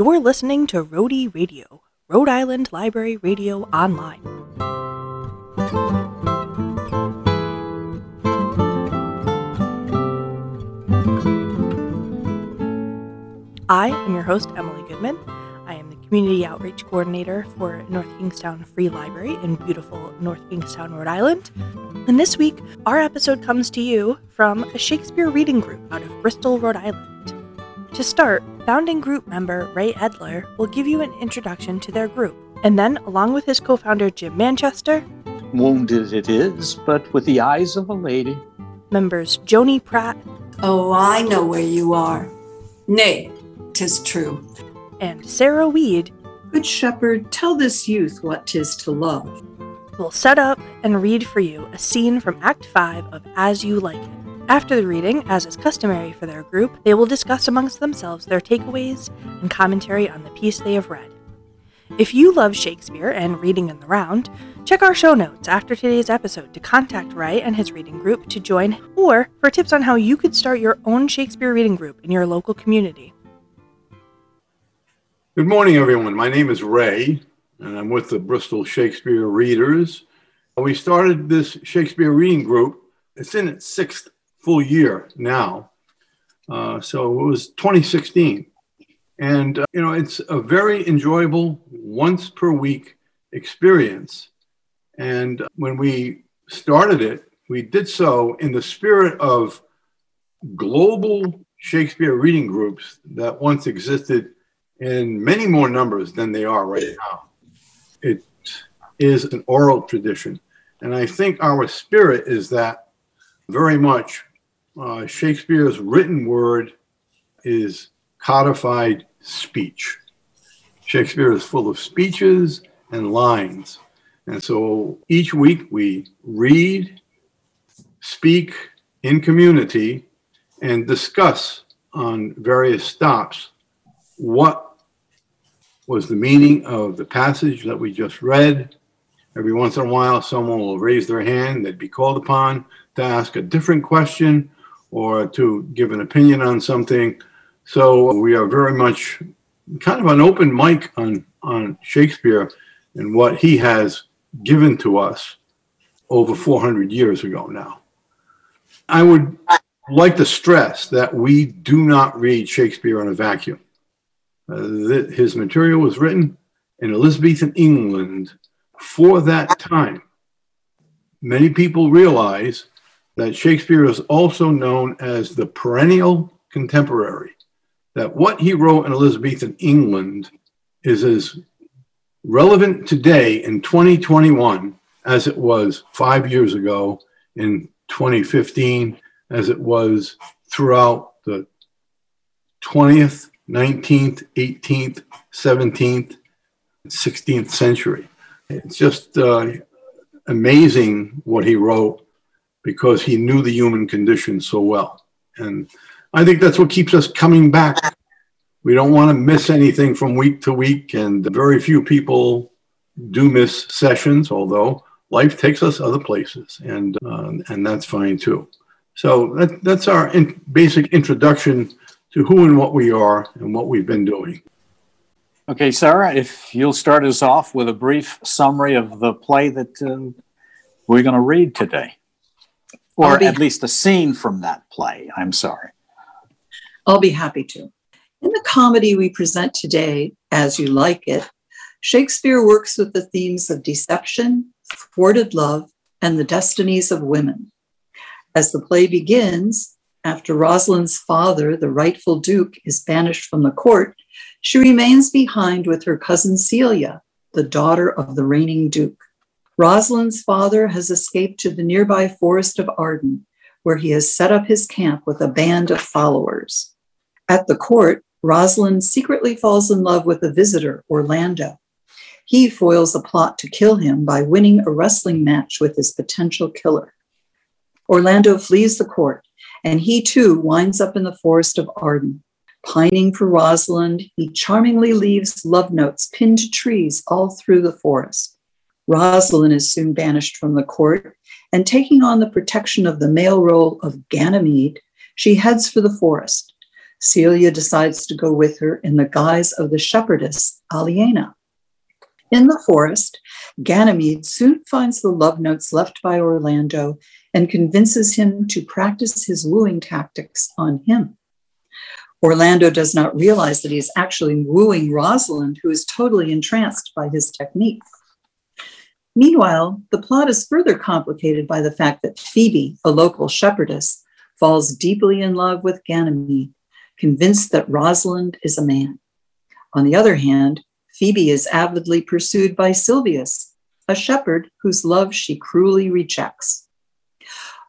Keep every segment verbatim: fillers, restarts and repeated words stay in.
You're listening to Rhodey Radio, Rhode Island Library Radio Online. I am your host, Emily Goodman. I am the Community Outreach Coordinator for North Kingstown Free Library in beautiful North Kingstown, Rhode Island. And this week, our episode comes to you from a Shakespeare reading group out of Bristol, Rhode Island. To start, founding group member Ray Edler will give you an introduction to their group, and then, along with his co-founder Jim Manchester, Wounded It Is, but with the eyes of a lady, members Joni Pratt, Oh, I know where you are, Nay, 'tis true, and Sarah Weed, Good Shepherd, tell this youth what 'tis to love, will set up and read for you a scene from Act five of As You Like It. After the reading, as is customary for their group, they will discuss amongst themselves their takeaways and commentary on the piece they have read. If you love Shakespeare and reading in the round, check our show notes after today's episode to contact Ray and his reading group to join, or for tips on how you could start your own Shakespeare reading group in your local community. Good morning, everyone. My name is Ray, and I'm with the Bristol Shakespeare Readers. We started this Shakespeare reading group. It's in its sixth full year now. Uh, so it was twenty sixteen. And, uh, you know, it's a very enjoyable once per week experience. And when we started it, we did so in the spirit of global Shakespeare reading groups that once existed in many more numbers than they are right now. It is an oral tradition. And I think our spirit is that very much. Uh, Shakespeare's written word is codified speech. Shakespeare is full of speeches and lines. And so each week we read, speak in community, and discuss on various stops what was the meaning of the passage that we just read. Every once in a while, someone will raise their hand. They'd be called upon to ask a different question or to give an opinion on something. So we are very much kind of an open mic on, on Shakespeare and what he has given to us over four hundred years ago now. I would like to stress that we do not read Shakespeare in a vacuum. Uh, th- his material was written in Elizabethan England for that time. Many people realize that Shakespeare is also known as the perennial contemporary, that what he wrote in Elizabethan England is as relevant today in twenty twenty-one as it was five years ago in twenty fifteen, as it was throughout the twentieth, nineteenth, eighteenth, seventeenth, sixteenth century. It's just uh, amazing what he wrote, because he knew the human condition so well. And I think that's what keeps us coming back. We don't want to miss anything from week to week, and very few people do miss sessions, although life takes us other places, and uh, and that's fine too. So that, that's our in- basic introduction to who and what we are and what we've been doing. Okay, Sarah, if you'll start us off with a brief summary of the play that uh, we're going to read today. Or be, at least a scene from that play. I'm sorry. I'll be happy to. In the comedy we present today, As You Like It, Shakespeare works with the themes of deception, thwarted love, and the destinies of women. As the play begins, after Rosalind's father, the rightful Duke, is banished from the court, she remains behind with her cousin Celia, the daughter of the reigning Duke. Rosalind's father has escaped to the nearby Forest of Arden, where he has set up his camp with a band of followers. At the court, Rosalind secretly falls in love with a visitor, Orlando. He foils a plot to kill him by winning a wrestling match with his potential killer. Orlando flees the court, and he too winds up in the Forest of Arden. Pining for Rosalind, he charmingly leaves love notes pinned to trees all through the forest. Rosalind is soon banished from the court, and taking on the protection of the male role of Ganymede, she heads for the forest. Celia decides to go with her in the guise of the shepherdess, Aliena. In the forest, Ganymede soon finds the love notes left by Orlando and convinces him to practice his wooing tactics on him. Orlando does not realize that he is actually wooing Rosalind, who is totally entranced by his technique. Meanwhile, the plot is further complicated by the fact that Phoebe, a local shepherdess, falls deeply in love with Ganymede, convinced that Rosalind is a man. On the other hand, Phoebe is avidly pursued by Silvius, a shepherd whose love she cruelly rejects.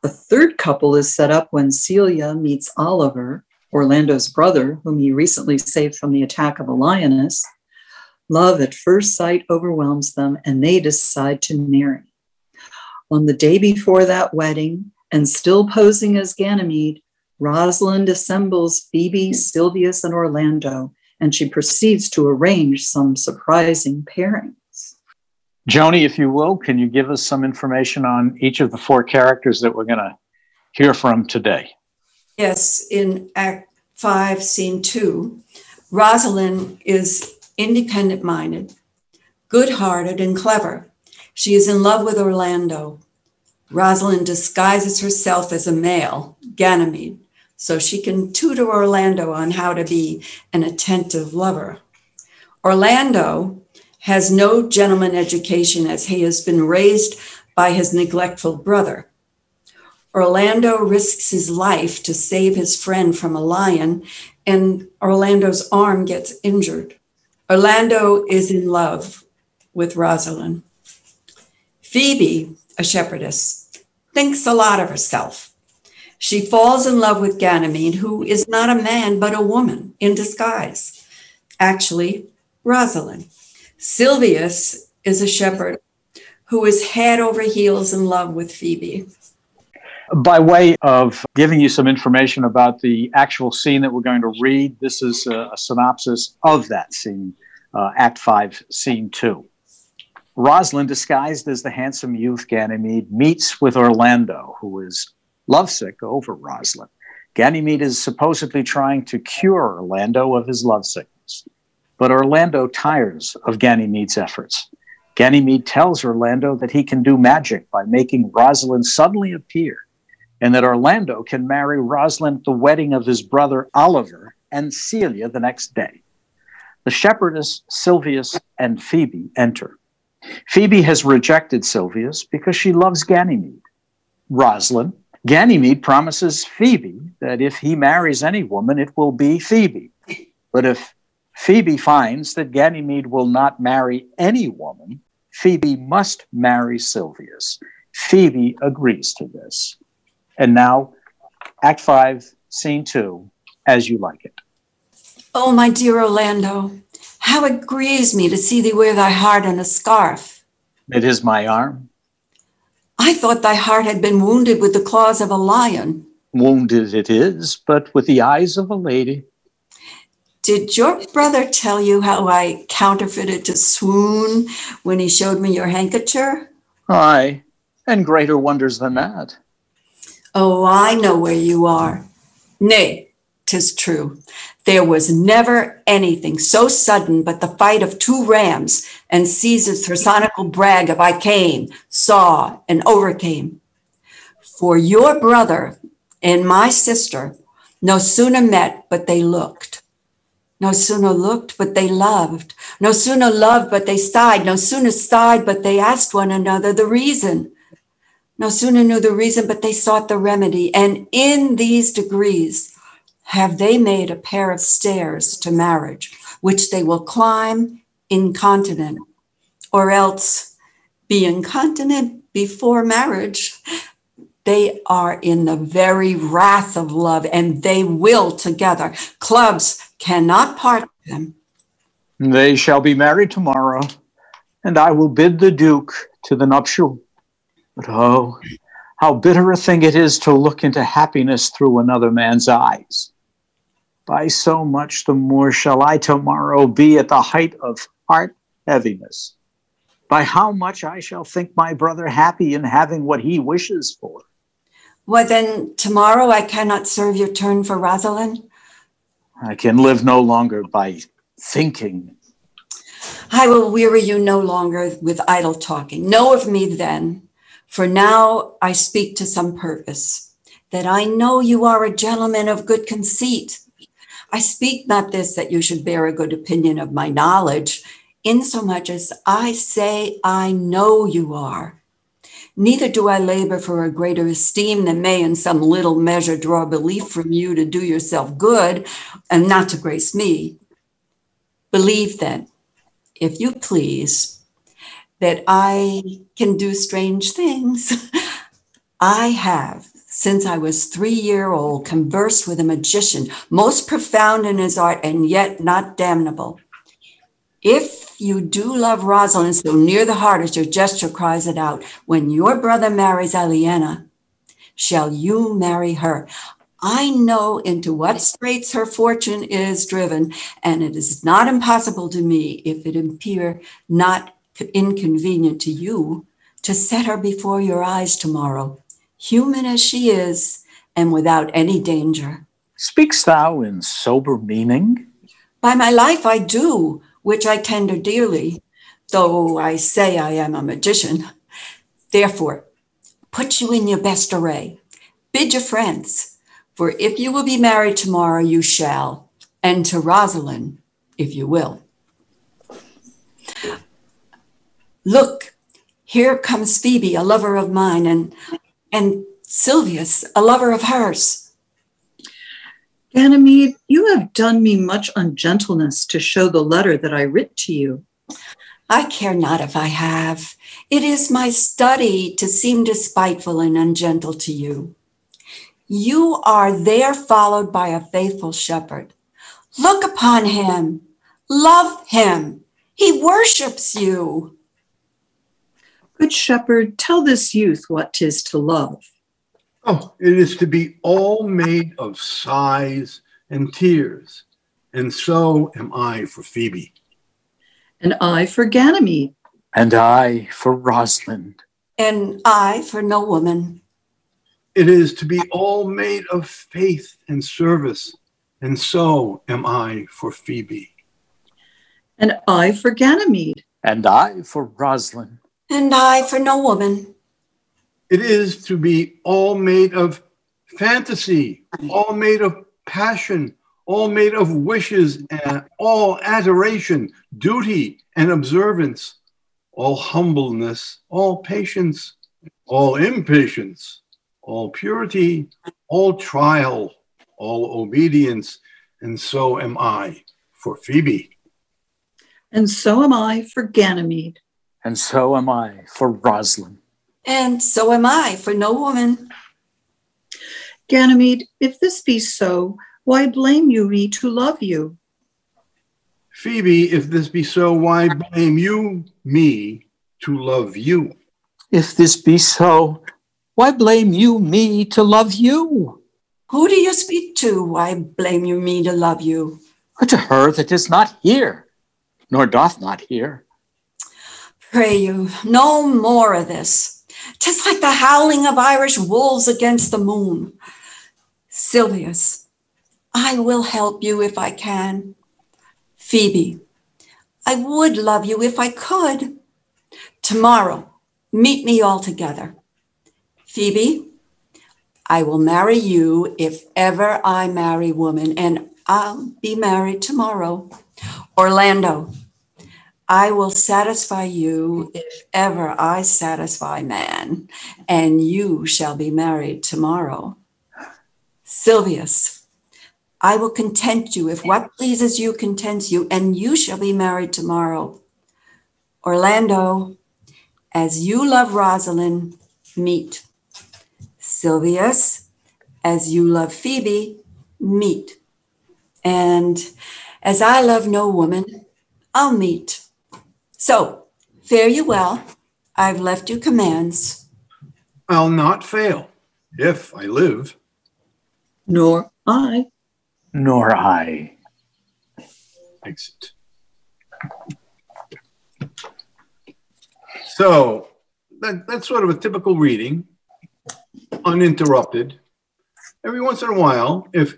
A third couple is set up when Celia meets Oliver, Orlando's brother, whom he recently saved from the attack of a lioness. Love at first sight overwhelms them, and they decide to marry. On the day before that wedding, and still posing as Ganymede, Rosalind assembles Phoebe, Silvius, and Orlando, and she proceeds to arrange some surprising pairings. Joni, if you will, can you give us some information on each of the four characters that we're going to hear from today? Yes, in Act five, Scene two, Rosalind is independent-minded, good-hearted, and clever. She is in love with Orlando. Rosalind disguises herself as a male, Ganymede, so she can tutor Orlando on how to be an attentive lover. Orlando has no gentleman education, as he has been raised by his neglectful brother. Orlando risks his life to save his friend from a lion, and Orlando's arm gets injured. Orlando is in love with Rosalind. Phoebe, a shepherdess, thinks a lot of herself. She falls in love with Ganymede, who is not a man, but a woman in disguise. Actually, Rosalind. Silvius is a shepherd who is head over heels in love with Phoebe. By way of giving you some information about the actual scene that we're going to read, this is a, a synopsis of that scene, uh, Act five, Scene two. Rosalind, disguised as the handsome youth Ganymede, meets with Orlando, who is lovesick over Rosalind. Ganymede is supposedly trying to cure Orlando of his lovesickness, but Orlando tires of Ganymede's efforts. Ganymede tells Orlando that he can do magic by making Rosalind suddenly appear, and that Orlando can marry Rosalind at the wedding of his brother Oliver and Celia the next day. The shepherdess, Silvius, and Phoebe enter. Phoebe has rejected Silvius because she loves Ganymede. Rosalind, Ganymede promises Phoebe that if he marries any woman, it will be Phoebe. But if Phoebe finds that Ganymede will not marry any woman, Phoebe must marry Silvius. Phoebe agrees to this. And now, Act five, Scene two, As You Like It. Oh, my dear Orlando, how it grieves me to see thee wear thy heart in a scarf. It is my arm. I thought thy heart had been wounded with the claws of a lion. Wounded it is, but with the eyes of a lady. Did your brother tell you how I counterfeited to swoon when he showed me your handkerchief? Aye, and greater wonders than that. Oh, I know where you are. Nay, 'tis true. There was never anything so sudden but the fight of two rams and Caesar's personical brag of I came, saw, and overcame. For your brother and my sister no sooner met, but they looked. No sooner looked, but they loved. No sooner loved, but they sighed. No sooner sighed, but they asked one another the reason. No sooner knew the reason, but they sought the remedy. And in these degrees have they made a pair of stairs to marriage, which they will climb incontinent, or else be incontinent before marriage. They are in the very wrath of love, and they will together. Clubs cannot part them. They shall be married tomorrow, and I will bid the Duke to the nuptial. But oh, how bitter a thing it is to look into happiness through another man's eyes. By so much the more shall I tomorrow be at the height of heart heaviness, by how much I shall think my brother happy in having what he wishes for. Well, then tomorrow I cannot serve your turn for Rosalind. I can live no longer by thinking. I will weary you no longer with idle talking. Know of me then, for now I speak to some purpose, that I know you are a gentleman of good conceit. I speak not this that you should bear a good opinion of my knowledge, insomuch as I say I know you are. Neither do I labor for a greater esteem that may in some little measure draw belief from you to do yourself good and not to grace me. Believe then, if you please, that I can do strange things. I have, since I was three year old, conversed with a magician, most profound in his art and yet not damnable. If you do love Rosalind so near the heart as your gesture cries it out, when your brother marries Aliena, shall you marry her? I know into what straits her fortune is driven, and it is not impossible to me, if it appear not inconvenient to you, to set her before your eyes tomorrow, human as she is, and without any danger. Speak'st thou in sober meaning? By my life I do, which I tender dearly, though I say I am a magician. Therefore, put you in your best array. Bid your friends, for if you will be married tomorrow, you shall, and to Rosalind, if you will. Look, here comes Phoebe, a lover of mine, and and Silvius, a lover of hers. Ganymede, you have done me much ungentleness to show the letter that I writ to you. I care not if I have. It is my study to seem despiteful and ungentle to you. You are there followed by a faithful shepherd. Look upon him. Love him. He worships you. Good shepherd, tell this youth what 'tis to love. Oh, it is to be all made of sighs and tears, and so am I for Phoebe. And I for Ganymede. And I for Rosalind. And I for no woman. It is to be all made of faith and service, and so am I for Phoebe. And I for Ganymede. And I for Rosalind. And I for no woman. It is to be all made of fantasy, all made of passion, all made of wishes, and all adoration, duty, and observance, all humbleness, all patience, all impatience, all purity, all trial, all obedience, and so am I for Phoebe. And so am I for Ganymede. And so am I for Rosalind. And so am I for no woman. Ganymede, if this be so, why blame you me to love you? Phoebe, if this be so, why blame you me to love you? If this be so, why blame you me to love you? Who do you speak to? Why blame you me to love you? Or to her that is not here, nor doth not hear. Pray you, no more of this. 'Tis like the howling of Irish wolves against the moon. Silvius, I will help you if I can. Phoebe, I would love you if I could. Tomorrow, meet me all together. Phoebe, I will marry you if ever I marry woman, and I'll be married tomorrow. Orlando, I will satisfy you if ever I satisfy man, and you shall be married tomorrow. Silvius, I will content you if what pleases you contents you, and you shall be married tomorrow. Orlando, as you love Rosalind, meet. Silvius, as you love Phoebe, meet. And as I love no woman, I'll meet. So, fare you well. I've left you commands. I'll not fail, if I live. Nor I. Nor I. Exit. So, that, that's sort of a typical reading. Uninterrupted. Every once in a while, if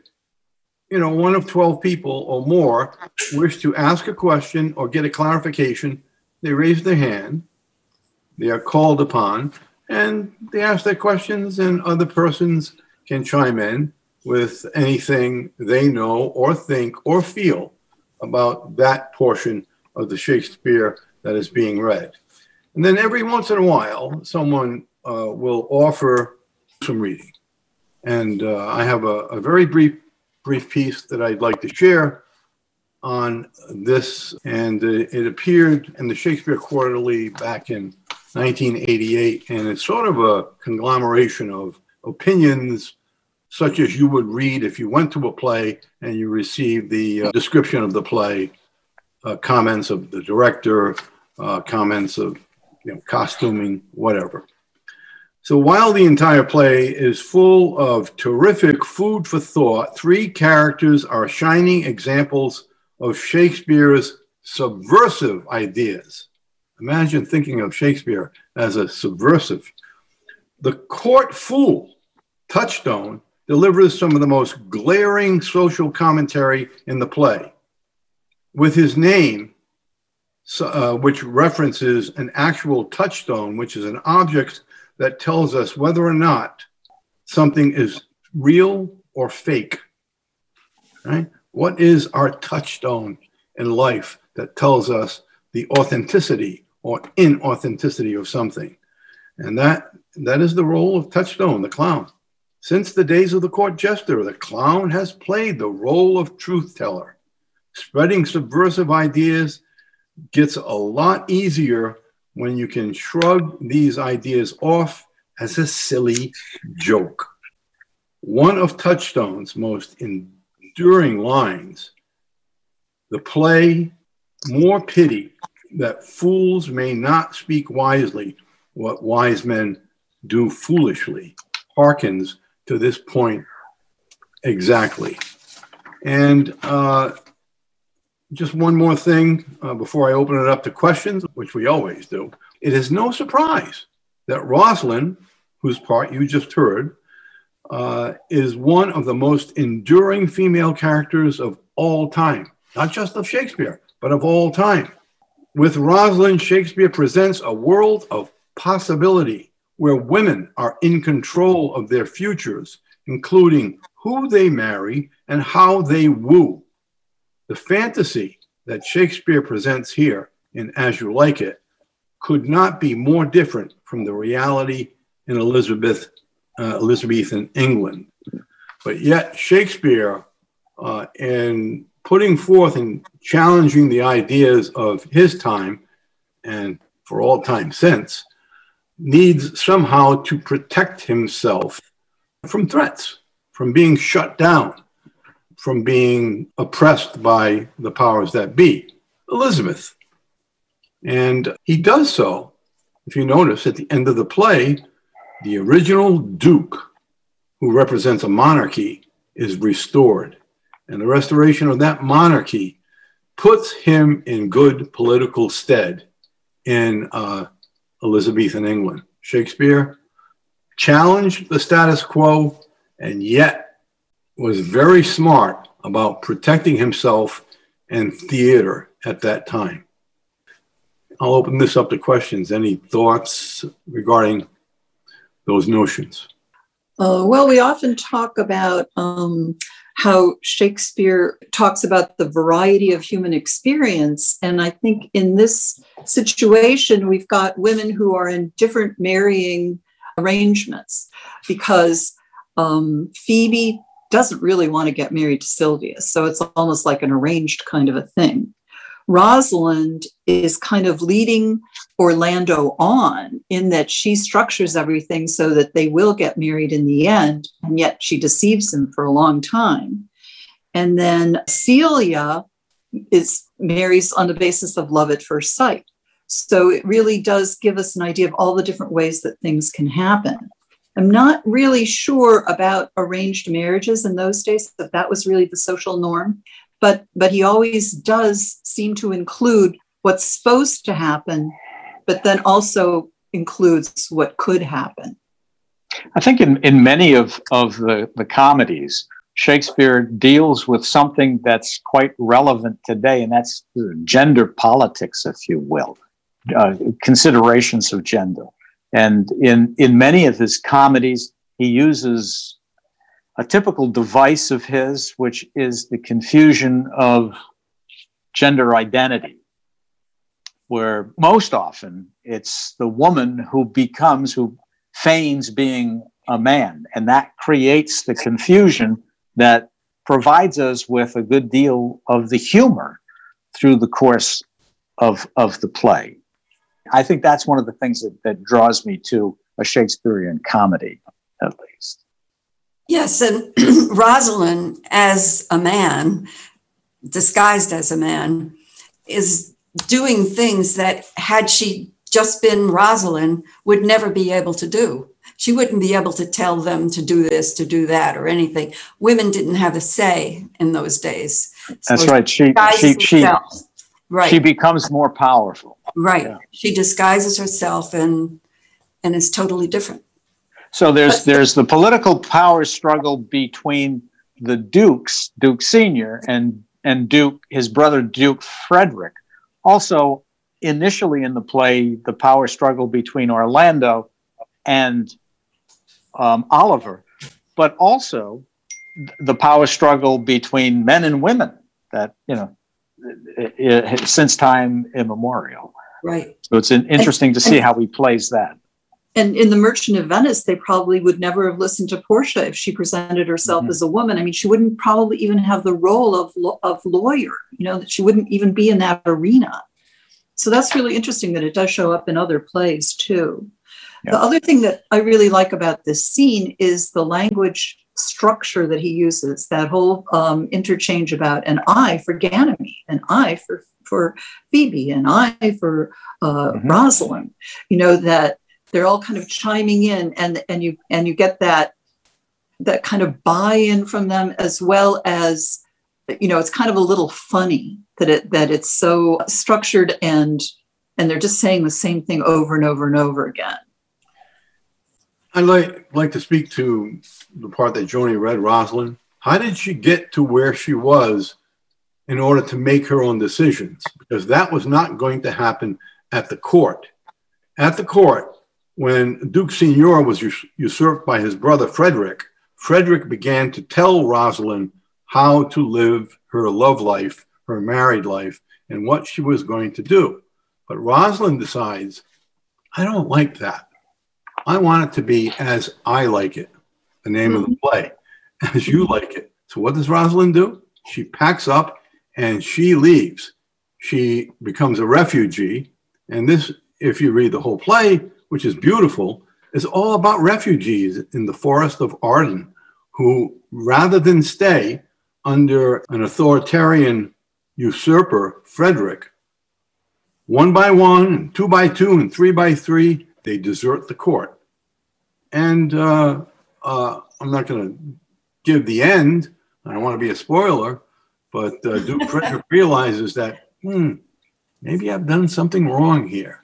you know, one of twelve people or more wish to ask a question or get a clarification, they raise their hand, they are called upon, and they ask their questions, and other persons can chime in with anything they know or think or feel about that portion of the Shakespeare that is being read. And then every once in a while, someone uh, will offer some reading. And uh, I have a, a very brief, brief piece that I'd like to share on this. And uh, it appeared in the Shakespeare Quarterly back in nineteen eighty-eight. And it's sort of a conglomeration of opinions, such as you would read if you went to a play and you received the uh, description of the play, uh, comments of the director, uh, comments of you know, costuming, whatever. So while the entire play is full of terrific food for thought, three characters are shining examples of Shakespeare's subversive ideas. Imagine thinking of Shakespeare as a subversive. The court fool, Touchstone, delivers some of the most glaring social commentary in the play, with his name, uh, which references an actual touchstone, which is an object that tells us whether or not something is real or fake, right? What is our touchstone in life that tells us the authenticity or inauthenticity of something? And that, that is the role of Touchstone, the clown. Since the days of the court jester, the clown has played the role of truth-teller. Spreading subversive ideas gets a lot easier when you can shrug these ideas off as a silly joke. One of Touchstone's most enduring lines, the play, more pity that fools may not speak wisely what wise men do foolishly, harkens to this point exactly. And uh, just one more thing uh, before I open it up to questions, which we always do. It is no surprise that Rosalind, whose part you just heard, uh, is one of the most enduring female characters of all time, not just of Shakespeare, but of all time. With Rosalind, Shakespeare presents a world of possibility where women are in control of their futures, including who they marry and how they woo. The fantasy that Shakespeare presents here in As You Like It could not be more different from the reality in Elizabeth, uh, Elizabethan England. But yet Shakespeare, uh, in putting forth and challenging the ideas of his time and for all time since, needs somehow to protect himself from threats, from being shut down, from being oppressed by the powers that be, Elizabeth. And he does so, if you notice, at the end of the play, the original Duke, who represents a monarchy, is restored. And the restoration of that monarchy puts him in good political stead in uh, Elizabethan England. Shakespeare challenged the status quo and yet was very smart about protecting himself and theater at that time. I'll open this up to questions. Any thoughts regarding those notions? Uh, well, we often talk about um, how Shakespeare talks about the variety of human experience. And I think in this situation, we've got women who are in different marrying arrangements because um, Phoebe doesn't really want to get married to Silvius. So it's almost like an arranged kind of a thing. Rosalind is kind of leading Orlando on in that she structures everything so that they will get married in the end, and yet she deceives him for a long time. And then Celia is marries on the basis of love at first sight. So it really does give us an idea of all the different ways that things can happen. I'm not really sure about arranged marriages in those days, if that was really the social norm. But but he always does seem to include what's supposed to happen, but then also includes what could happen. I think in, in many of, of the, the comedies, Shakespeare deals with something that's quite relevant today, and that's gender politics, if you will, uh, considerations of gender. And in, in many of his comedies, he uses a typical device of his, which is the confusion of gender identity, where most often it's the woman who becomes, who feigns being a man, and that creates the confusion that provides us with a good deal of the humor through the course of, of the play. I think that's one of the things that, that draws me to a Shakespearean comedy, at least. Yes, and Rosalind as a man, disguised as a man, is doing things that, had she just been Rosalind, would never be able to do. She wouldn't be able to tell them to do this, to do that, or anything. Women didn't have a say in those days. So that's right. She she she, right. she becomes more powerful. Right. Yeah. She disguises herself and and is totally different. So there's there's the political power struggle between the dukes, Duke Senior and and Duke, his brother Duke Frederick. Also, initially in the play, the power struggle between Orlando and Um, Oliver, but also the power struggle between men and women that, you know, it, it, since time immemorial. Right. So it's an interesting and, to see and, how he plays that. And in The Merchant of Venice, they probably would never have listened to Portia if she presented herself mm-hmm. as a woman. I mean, she wouldn't probably even have the role of, of lawyer, you know, that she wouldn't even be in that arena. So that's really interesting that it does show up in other plays too. The other thing that I really like about this scene is the language structure that he uses, that whole um, interchange about an I for Ganymede, an I for, for Phoebe, an I for uh, mm-hmm. Rosalind, you know, that they're all kind of chiming in, and, and you and you get that that kind of buy-in from them, as well as, you know, it's kind of a little funny that it that it's so structured and and they're just saying the same thing over and over and over again. I'd like, like to speak to the part that Joni read, Rosalind. How did she get to where she was in order to make her own decisions? Because that was not going to happen at the court. At the court, when Duke Senior was us- usurped by his brother Frederick, Frederick began to tell Rosalind how to live her love life, her married life, and what she was going to do. But Rosalind decides, I don't like that. I want it to be As I Like It, the name mm-hmm. of the play, As You Like It. So what does Rosalind do? She packs up and she leaves. She becomes a refugee. And this, if you read the whole play, which is beautiful, is all about refugees in the Forest of Arden, who rather than stay under an authoritarian usurper, Frederick, one by one, and two by two, and three by three, they desert the court. And uh, uh, I'm not going to give the end. I don't want to be a spoiler, but uh, Duke Frederick realizes that, hmm, maybe I've done something wrong here.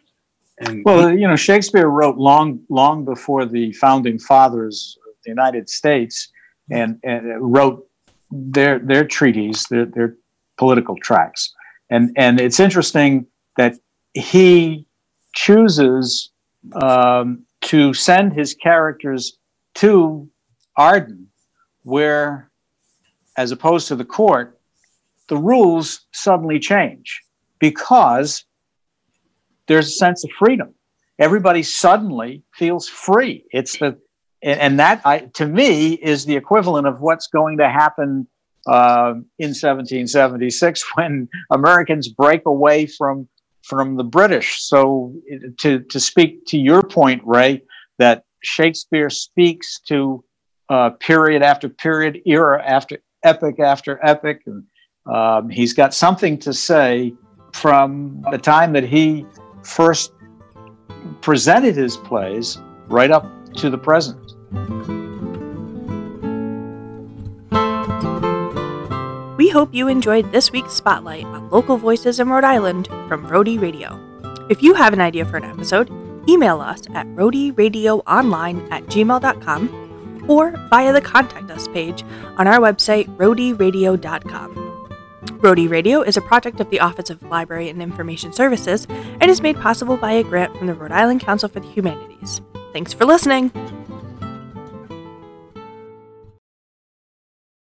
And well, you know, Shakespeare wrote long, long before the founding fathers of the United States, and, and wrote their their treaties, their, their political tracts. And and it's interesting that he chooses Um, to send his characters to Arden, where, as opposed to the court, the rules suddenly change because there's a sense of freedom. Everybody suddenly feels free. It's the and, and that I, to me is the equivalent of what's going to happen uh, in seventeen seventy-six when Americans break away from. From the British. So to, to speak to your point, Ray, that Shakespeare speaks to uh, period after period, era after epoch after epoch. And um, he's got something to say from the time that he first presented his plays right up to the present. We hope you enjoyed this week's Spotlight on Local Voices in Rhode Island from Rhodey Radio. If you have an idea for an episode, email us at Rhodey Radio Online at gmail dot com or via the Contact Us page on our website, rhodey radio dot com. Rhodey Radio is a project of the Office of Library and Information Services and is made possible by a grant from the Rhode Island Council for the Humanities. Thanks for listening!